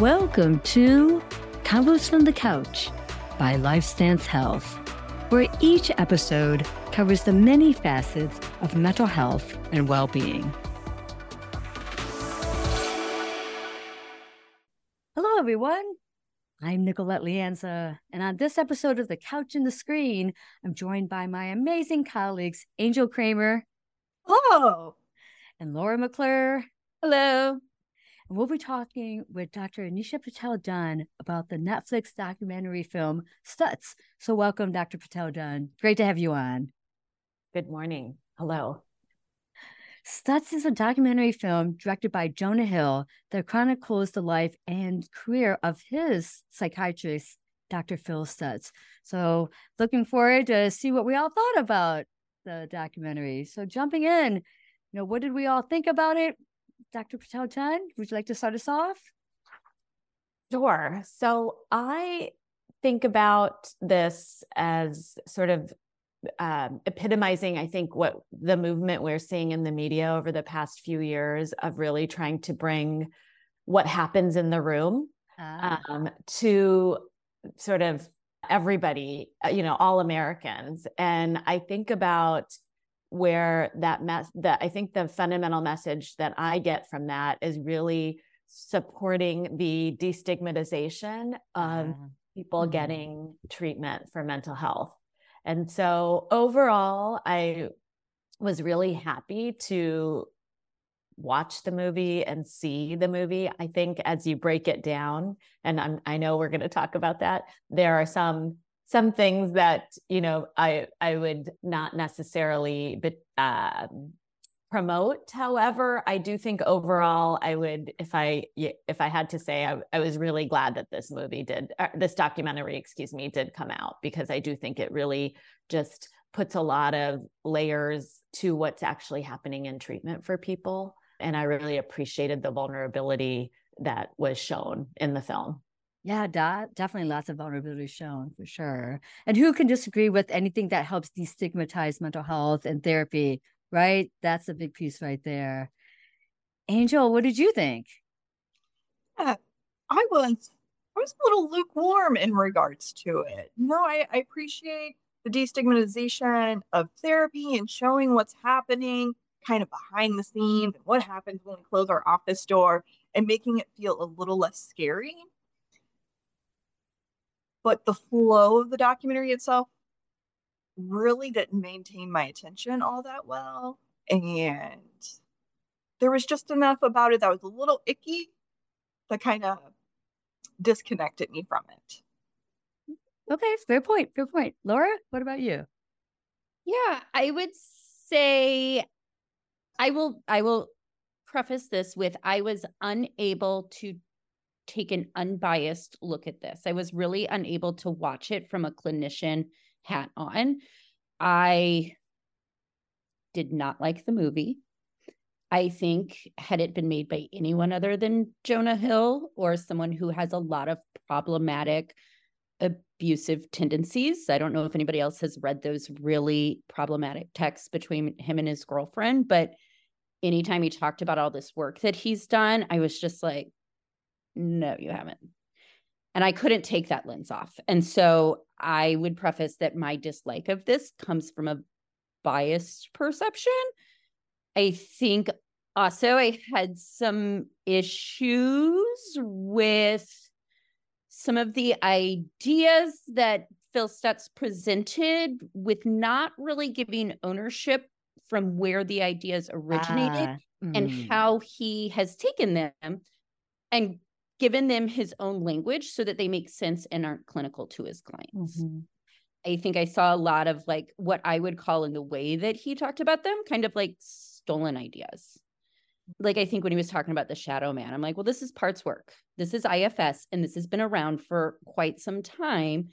Welcome to Combos from the Couch by LifeStance Health, where each episode covers the many facets of mental health and well-being. Hello, everyone. I'm Nicolette Leanza, and on this episode of The Couch and the Screen, I'm joined by my amazing colleagues, Angel Kramer. Hello. And Laura McClure. Hello. And we'll be talking with Dr. Anisha Patel Dunn about the Netflix documentary film Stutz. So welcome, Dr. Patel Dunn. Great to have you on. Good morning. Hello. Stutz is a documentary film directed by Jonah Hill that chronicles the life and career of his psychiatrist, Dr. Phil Stutz. So looking forward to see what we all thought about the documentary. So jumping in, what did we all think about it? Dr. Patel Dunn, would you like to start us off? Sure. So I think about this as sort of epitomizing, I think, what the movement we're seeing in the media over the past few years of really trying to bring what happens in the room to sort of everybody, all Americans. And I think about where I think the fundamental message that I get from that is really supporting the destigmatization of people getting treatment for mental health. And so overall, I was really happy to watch the movie and see the movie. I think as you break it down, and I know we're going to talk about that, there are some things that, I would not necessarily promote. However, I do think overall I would, if I had to say, I was really glad that this documentary, did come out, because I do think it really just puts a lot of layers to what's actually happening in treatment for people. And I really appreciated the vulnerability that was shown in the film. Yeah, definitely lots of vulnerability shown, for sure. And who can disagree with anything that helps destigmatize mental health and therapy, right? That's a big piece right there. Angel, what did you think? Yeah, I was a little lukewarm in regards to it. I appreciate the destigmatization of therapy and showing what's happening kind of behind the scenes and what happens when we close our office door and making it feel a little less scary. But the flow of the documentary itself really didn't maintain my attention all that well. And there was just enough about it that was a little icky that kind of disconnected me from it. Okay, fair point. Laura, what about you? Yeah, I would say I will preface this with I was unable to take an unbiased look at this. I was really unable to watch it from a clinician hat on. I did not like the movie. I think had it been made by anyone other than Jonah Hill or someone who has a lot of problematic, abusive tendencies, I don't know if anybody else has read those really problematic texts between him and his girlfriend, but anytime he talked about all this work that he's done, I was just like, no, you haven't. And I couldn't take that lens off. And so I would preface that my dislike of this comes from a biased perception. I think also I had some issues with some of the ideas that Phil Stutz presented, with not really giving ownership from where the ideas originated and how he has taken them and given them his own language so that they make sense and aren't clinical to his clients. Mm-hmm. I think I saw a lot of what I would call, in the way that he talked about them, kind of like stolen ideas. I think when he was talking about the shadow man, I'm like, well, this is parts work. This is IFS, and this has been around for quite some time.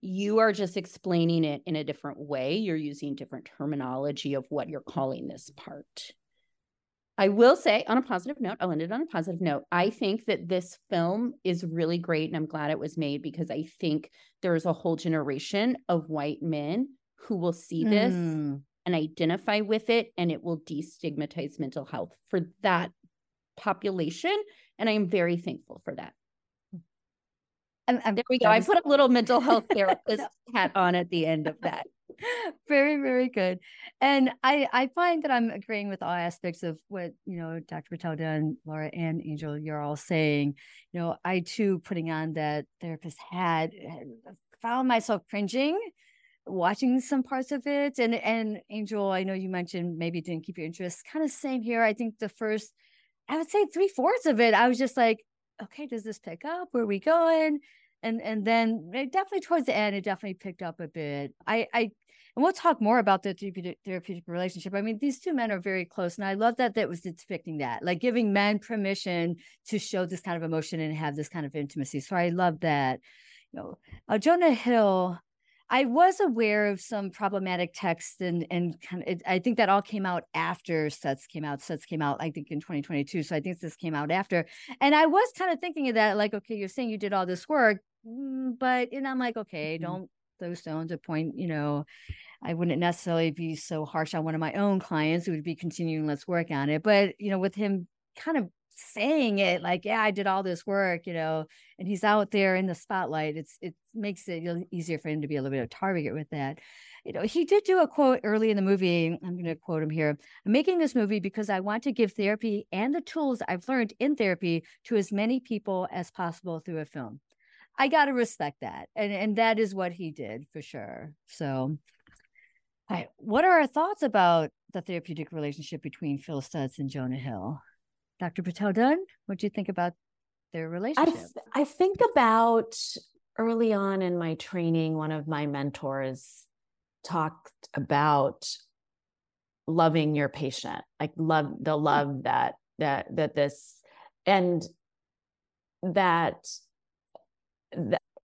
You are just explaining it in a different way. You're using different terminology of what you're calling this part. I will say, I'll end it on a positive note. I think that this film is really great, and I'm glad it was made, because I think there's a whole generation of white men who will see this and identify with it, and it will destigmatize mental health for that population. And I am very thankful for that. And there we go. I put a little mental health therapist hat on at the end of that. Very, very good. And I find that I'm agreeing with all aspects of what, Dr. Patel Dunn, Laura, and Angel, you're all saying. I too, putting on that therapist hat, found myself cringing, watching some parts of it. And Angel, I know you mentioned maybe didn't keep your interest. Kind of same here. I think the first, I would say 3/4 of it, I was just like, okay, does this pick up? Where are we going? And then definitely towards the end, it definitely picked up a bit. And we'll talk more about the therapeutic relationship. I mean, these two men are very close. And I love that was depicting that, like giving men permission to show this kind of emotion and have this kind of intimacy. So I love that. Jonah Hill, I was aware of some problematic texts and kind of, I think that all came out after Stutz came out. Stutz came out, I think, in 2022. So I think this came out after. And I was kind of thinking of that, like, okay, you're saying you did all this work, but, and I'm like, okay, don't throw stones at point, I wouldn't necessarily be so harsh on one of my own clients. It would be continuing, let's work on it. But, with him kind of saying it like, yeah, I did all this work, and he's out there in the spotlight. It makes it easier for him to be a little bit of target with that. He did do a quote early in the movie. I'm going to quote him here. I'm making this movie because I want to give therapy and the tools I've learned in therapy to as many people as possible through a film. I got to respect that. And that is what he did for sure. So all right, what are our thoughts about the therapeutic relationship between Phil Stutz and Jonah Hill? Dr. Patel Dunn, what do you think about their relationship? I think about early on in my training, one of my mentors talked about loving your patient, like love that this, and that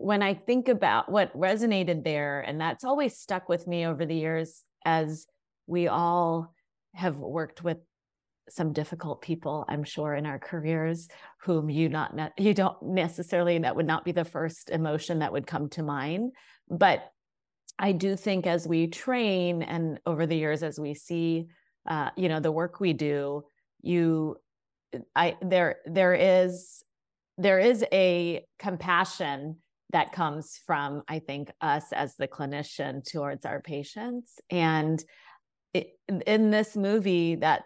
when I think about what resonated there, and that's always stuck with me over the years, as we all have worked with some difficult people, I'm sure, in our careers, whom you don't necessarily, that would not be the first emotion that would come to mind. But I do think as we train and over the years, as we see, the work we do, there is a compassion that comes from, I think, us as the clinician towards our patients. And in this movie, that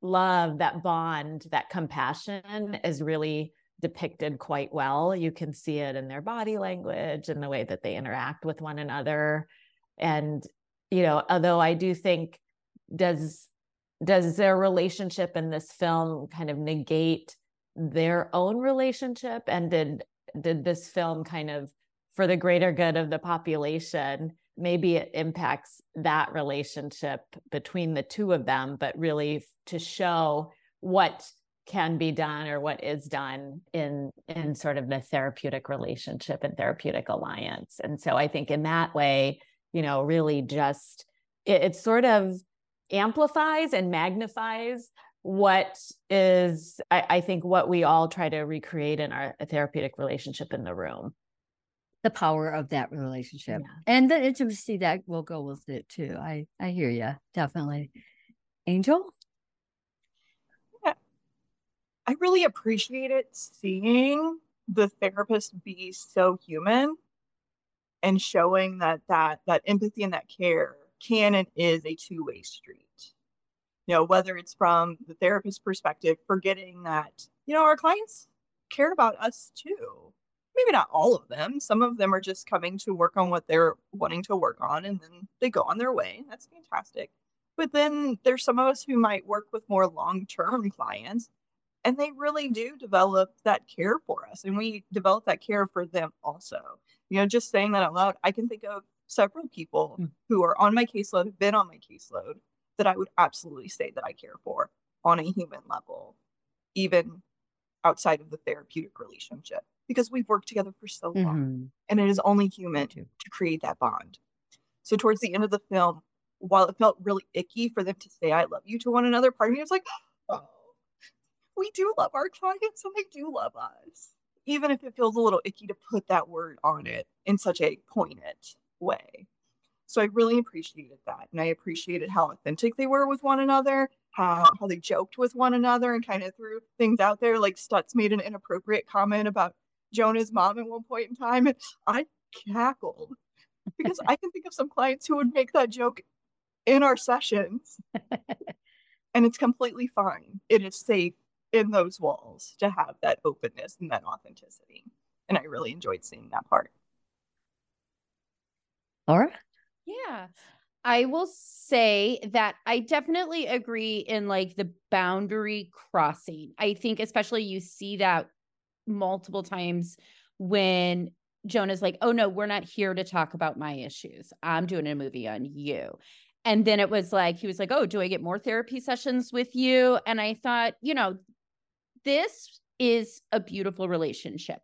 love, that bond, that compassion is really depicted quite well. You can see it in their body language and the way that they interact with one another. And, although I do think, does their relationship in this film kind of negate their own relationship? And did this film kind of, for the greater good of the population, maybe it impacts that relationship between the two of them, but really to show what can be done or what is done in sort of the therapeutic relationship and therapeutic alliance. And so I think in that way, really just, it sort of amplifies and magnifies what is, I think, what we all try to recreate in our therapeutic relationship in the room. The power of that relationship, yeah. And the intimacy that will go with it too. I hear you, definitely. Angel? Yeah. I really appreciated seeing the therapist be so human and showing that empathy and that care can and is a two-way street. Whether it's from the therapist's perspective, forgetting that, our clients care about us too. Maybe not all of them. Some of them are just coming to work on what they're wanting to work on, and then they go on their way. That's fantastic. But then there's some of us who might work with more long-term clients, and they really do develop that care for us, and we develop that care for them also. Just saying that out loud, I can think of several people who are on my caseload, have been on my caseload, that I would absolutely say that I care for on a human level, even outside of the therapeutic relationship, because we've worked together for so long, and it is only human to create that bond. So towards the end of the film, while it felt really icky for them to say I love you to one another, part of me was like, oh, we do love our clients and they do love us, even if it feels a little icky to put that word on it in such a poignant way. So I really appreciated that, and I appreciated how authentic they were with one another, how they joked with one another and kind of threw things out there. Like Stutz made an inappropriate comment about Jonah's mom at one point in time, and I cackled because I can think of some clients who would make that joke in our sessions, and it's completely fine. It is safe in those walls to have that openness and that authenticity, and I really enjoyed seeing that part. Laura? Yeah. I will say that I definitely agree in like the boundary crossing. I think especially you see that multiple times when Jonah's like, oh no, we're not here to talk about my issues. I'm doing a movie on you. And then it was like, he was like, oh, do I get more therapy sessions with you? And I thought, you know, this is a beautiful relationship.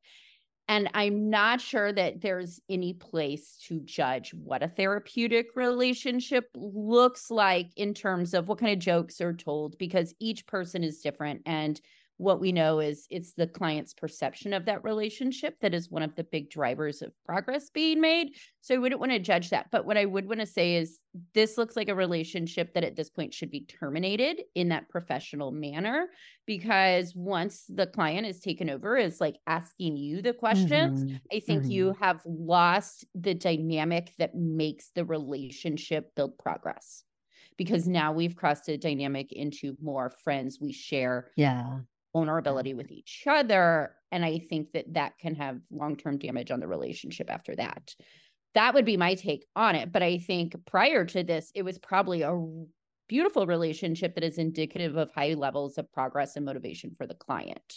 And I'm not sure that there's any place to judge what a therapeutic relationship looks like in terms of what kind of jokes are told, because each person is different. And what we know is it's the client's perception of that relationship that is one of the big drivers of progress being made. So I wouldn't want to judge that. But what I would want to say is this looks like a relationship that at this point should be terminated in that professional manner, because once the client is taken over, is like asking you the questions. Mm-hmm. I think you have lost the dynamic that makes the relationship build progress, because now we've crossed a dynamic into more friends. We share. Yeah. Vulnerability with each other. And I think that that can have long-term damage on the relationship after that. That would be my take on it. But I think prior to this, it was probably a beautiful relationship that is indicative of high levels of progress and motivation for the client.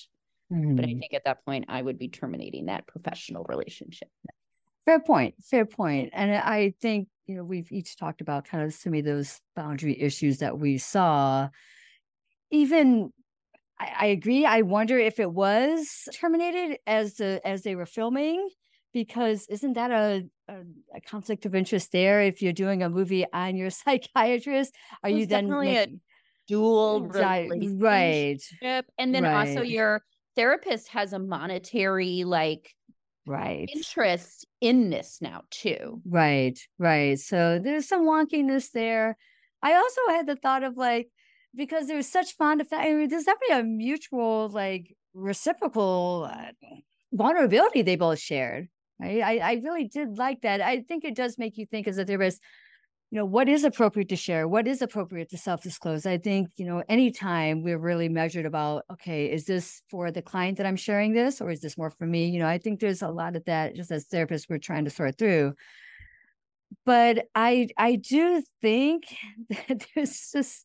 Mm-hmm. But I think at that point, I would be terminating that professional relationship. Fair point. Fair point. And I think, you know, we've each talked about kind of some of those boundary issues that we saw. Even I agree. I wonder if it was terminated as they were filming, because isn't that a conflict of interest there? If you're doing a movie on your psychiatrist, are you then making a dual relationship? Right. And then also your therapist has a monetary interest in this now too. Right. So there's some wonkiness there. I also had the thought of because there's such fond affection, I mean, there's definitely a mutual, reciprocal vulnerability they both shared. Right? I really did like that. I think it does make you think as a therapist, you know, what is appropriate to share? What is appropriate to self-disclose? I think, you know, anytime we're really measured about, okay, is this for the client that I'm sharing this, or is this more for me? You know, I think there's a lot of that just as therapists we're trying to sort through. But I do think that there's just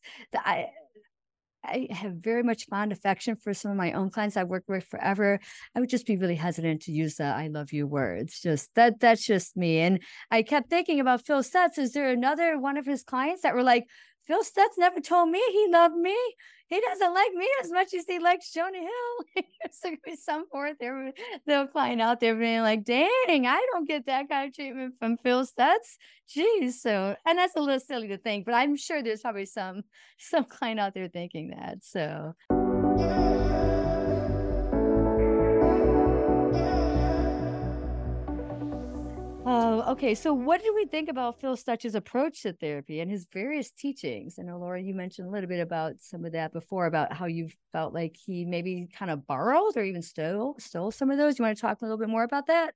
I have very much fond affection for some of my own clients I've worked with forever. I would just be really hesitant to use the I love you words. Just that's just me. And I kept thinking about Phil Stutz. Is there another one of his clients that were like, Phil Stutz never told me he loved me. He doesn't like me as much as he likes Jonah Hill. There's going to be some fourth there, they'll find out there being like, dang, I don't get that kind of treatment from Phil Stutz. Geez. So, and that's a little silly to think, but I'm sure there's probably some client out there thinking that. So. Okay, so what did we think about Phil Stutz's approach to therapy and his various teachings? I know, Laura, you mentioned a little bit about some of that before, about how you felt like he maybe kind of borrowed or even stole some of those. You want to talk a little bit more about that?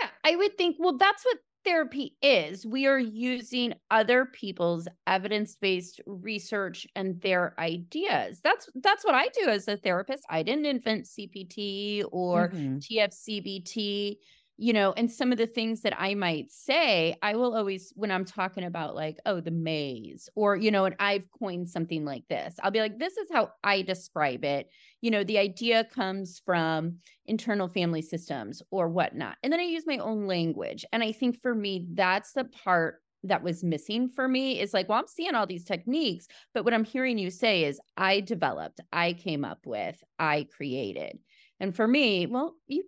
Yeah, I would think, well, that's what therapy is. We are using other people's evidence-based research and their ideas. That's what I do as a therapist. I didn't invent CPT or TFCBT. You know, and some of the things that I might say, I will always, when I'm talking about the maze or, you know, and I've coined something like this, I'll be like, this is how I describe it. You know, the idea comes from internal family systems or whatnot. And then I use my own language. And I think for me, that's the part that was missing for me is like, well, I'm seeing all these techniques, but what I'm hearing you say is I developed, I came up with, I created. And for me, well, you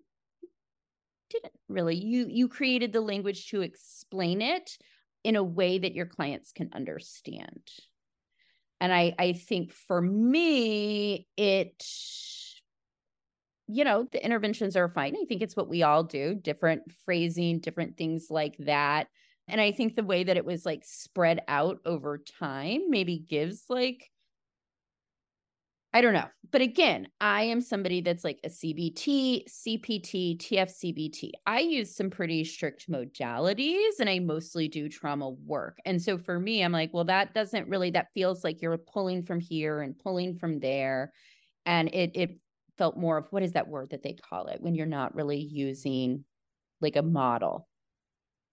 didn't really. You created the language to explain it in a way that your clients can understand. And I think for me, it, you know, the interventions are fine. I think it's what we all do, different phrasing, different things like that. And I think the way that it was spread out over time maybe gives I don't know. But again, I am somebody that's like a CBT, CPT, TFCBT. I use some pretty strict modalities and I mostly do trauma work. And so for me, I'm like, well, that doesn't really, that feels like you're pulling from here and pulling from there. And it felt more of, what is that word that they call it when you're not really using like a model?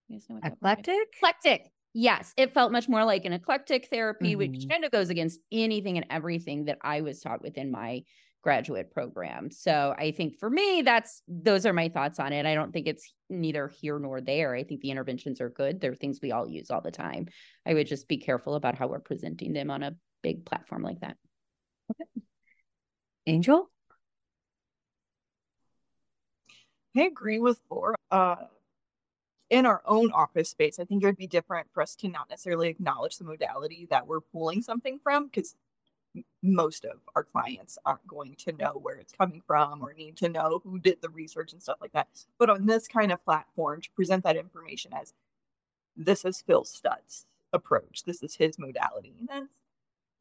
You guys know what eclectic? Eclectic. Yes, it felt much more like an eclectic therapy, which kind of goes against anything and everything that I was taught within my graduate program. So I think for me, those are my thoughts on it. I don't think it's neither here nor there. I think the interventions are good. They're things we all use all the time. I would just be careful about how we're presenting them on a big platform like that. Okay. Angel? I agree with Laura. In our own office space, I think it would be different for us to not necessarily acknowledge the modality that we're pulling something from, because most of our clients aren't going to know where it's coming from or need to know who did the research and stuff like that. But on this kind of platform, to present that information as, this is Phil Stutz's approach, this is his modality, and that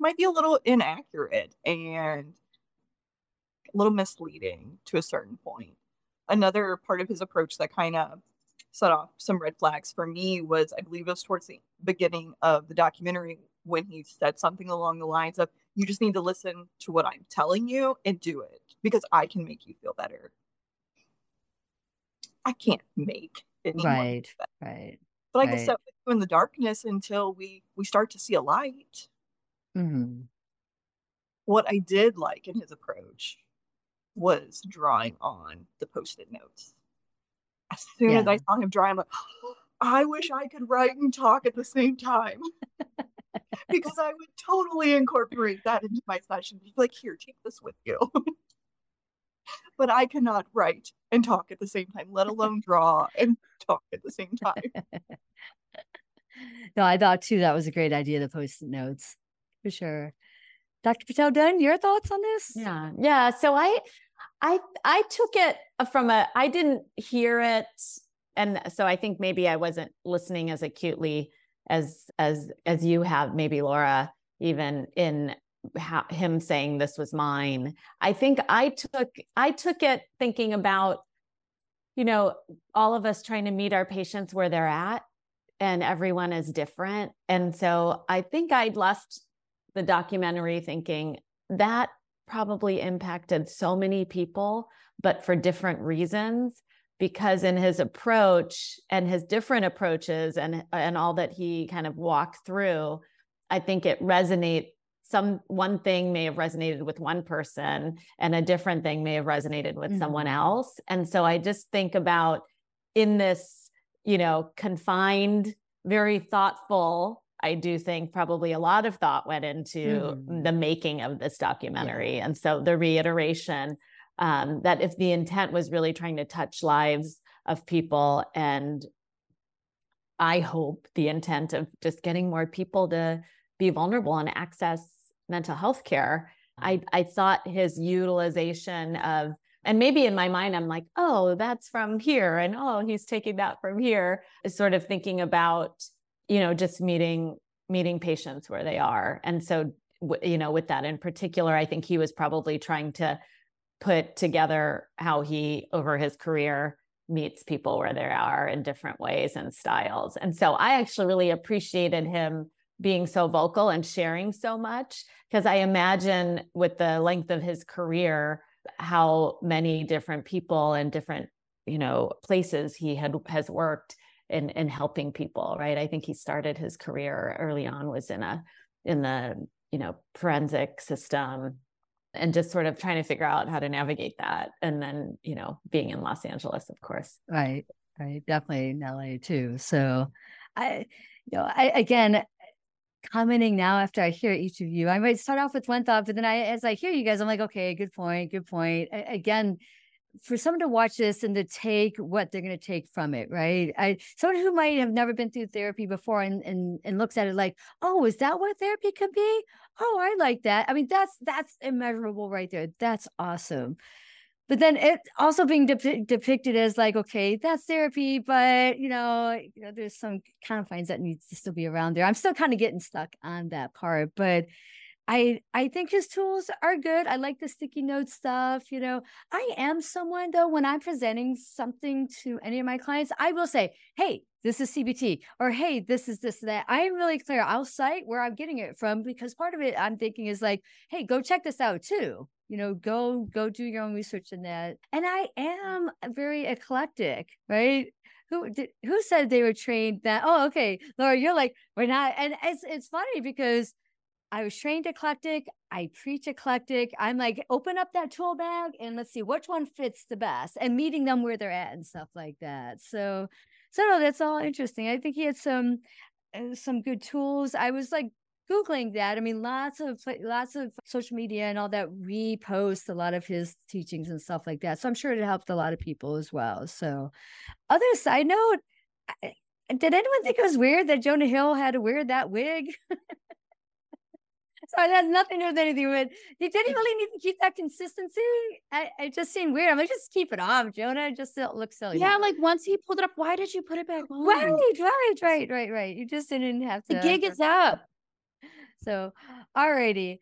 might be a little inaccurate and a little misleading to a certain point. Another part of his approach that kind of set off some red flags for me was, I believe it was towards the beginning of the documentary, when he said something along the lines of, you just need to listen to what I'm telling you and do it because I can make you feel better. I can't make anyone feel better. Right. But I can sit with you in the darkness until we start to see a light. Mm-hmm. What I did like in his approach was drawing on the Post-it notes. As soon as I saw him dry, I'm like, oh, I wish I could write and talk at the same time. Because I would totally incorporate that into my session. Like, here, take this with you. But I cannot write and talk at the same time, let alone draw and talk at the same time. No, I thought, too, that was a great idea, the Post-it notes, for sure. Dr. Patel Dunn, your thoughts on this? Yeah. So I took it from I didn't hear it. And so I think maybe I wasn't listening as acutely as you have, maybe Laura, even in him saying this was mine. I think I took it thinking about, all of us trying to meet our patients where they're at, and everyone is different. And so I think I'd left the documentary thinking that probably impacted so many people, but for different reasons, because in his approach and his different approaches and all that he kind of walked through, I think it resonated. One thing may have resonated with one person and a different thing may have resonated with someone else. And so I just think about, in this, confined, very thoughtful, I do think probably a lot of thought went into the making of this documentary. Yeah. And so the reiteration that if the intent was really trying to touch lives of people, and I hope the intent of just getting more people to be vulnerable and access mental health care, I thought his utilization of, and maybe in my mind, I'm like, oh, that's from here, and oh, he's taking that from here, is sort of thinking about, just meeting patients where they are. And so, with that in particular, I think he was probably trying to put together how he, over his career, meets people where they are in different ways and styles. And so I actually really appreciated him being so vocal and sharing so much, because I imagine with the length of his career, how many different people and different, places he has worked in helping people, right? I think he started his career early on was in the forensic system, and just sort of trying to figure out how to navigate that. And then, being in Los Angeles, of course. Right. Definitely in LA too. So I again, commenting now after I hear each of you, I might start off with one thought, but then as I hear you guys, I'm like, okay, good point. Again, for someone to watch this and to take what they're going to take from it, right? Someone who might have never been through therapy before and looks at it like, oh, is that what therapy could be? Oh, I like that. I mean, that's immeasurable right there. That's awesome. But then it also being depicted as like, okay, that's therapy, but you know, there's some confines that needs to still be around there. I'm still kind of getting stuck on that part, but I think his tools are good. I like the sticky note stuff. You know, I am someone though, when I'm presenting something to any of my clients, I will say, hey, this is CBT, or hey, this is this, that. I am really clear. I'll cite where I'm getting it from, because part of it I'm thinking is like, hey, go check this out too. You know, go do your own research in that. And I am very eclectic, right? Who said they were trained that? Oh, okay, Laura, you're like, we're not. And it's funny because I was trained eclectic. I preach eclectic. I'm like, open up that tool bag and let's see which one fits the best, and meeting them where they're at and stuff like that. So no, that's all interesting. I think he had some good tools. I was like Googling that. I mean, lots of social media and all that repost a lot of his teachings and stuff like that. So I'm sure it helped a lot of people as well. So other side note, did anyone think it was weird that Jonah Hill had to wear that wig? Sorry, that has nothing to do with anything, but he didn't really need to keep that consistency. It just seemed weird. I'm like, just keep it off, Jonah. It just looks silly. Yeah, like once he pulled it up, why did you put it back on? Right. You just didn't have to. The gig is up. So, alrighty.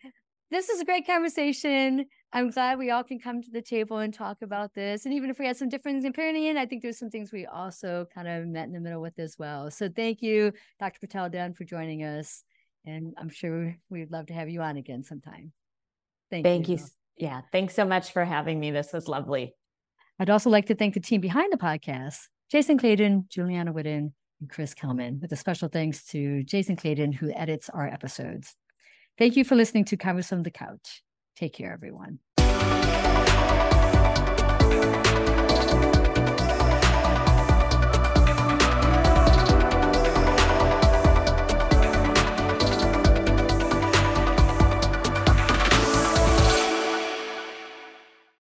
This is a great conversation. I'm glad we all can come to the table and talk about this. And even if we had some difference in opinion, I think there's some things we also kind of met in the middle with as well. So thank you, Dr. Patel Dunn, for joining us. And I'm sure we'd love to have you on again sometime. Thank you. Yeah. Thanks so much for having me. This was lovely. I'd also like to thank the team behind the podcast, Jason Clayton, Juliana Whitten, and Chris Kelman, with a special thanks to Jason Clayton, who edits our episodes. Thank you for listening to Conversation on the Couch. Take care, everyone.